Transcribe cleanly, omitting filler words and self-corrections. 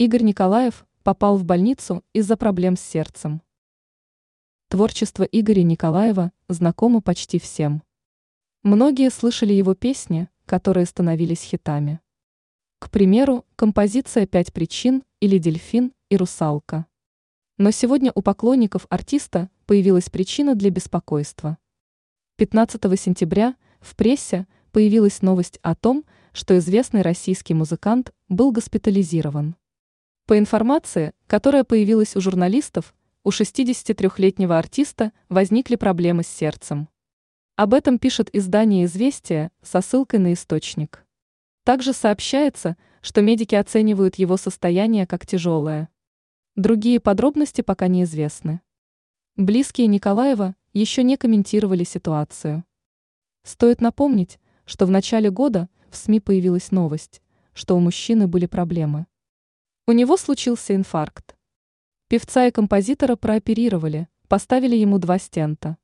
Игорь Николаев попал в больницу из-за проблем с сердцем. Творчество Игоря Николаева знакомо почти всем. Многие слышали его песни, которые становились хитами. К примеру, композиция «Пять причин» или «Дельфин» и «Русалка». Но сегодня у поклонников артиста появилась причина для беспокойства. 15 сентября в прессе появилась новость о том, что известный российский музыкант был госпитализирован. По информации, которая появилась у журналистов, у 63-летнего артиста возникли проблемы с сердцем. Об этом пишет издание «Известия» со ссылкой на источник. Также сообщается, что медики оценивают его состояние как тяжелое. Другие подробности пока неизвестны. Близкие Николаева еще не комментировали ситуацию. Стоит напомнить, что в начале года в СМИ появилась новость, что у мужчины были проблемы. У него случился инфаркт. Певца и композитора прооперировали, поставили ему 2 стента.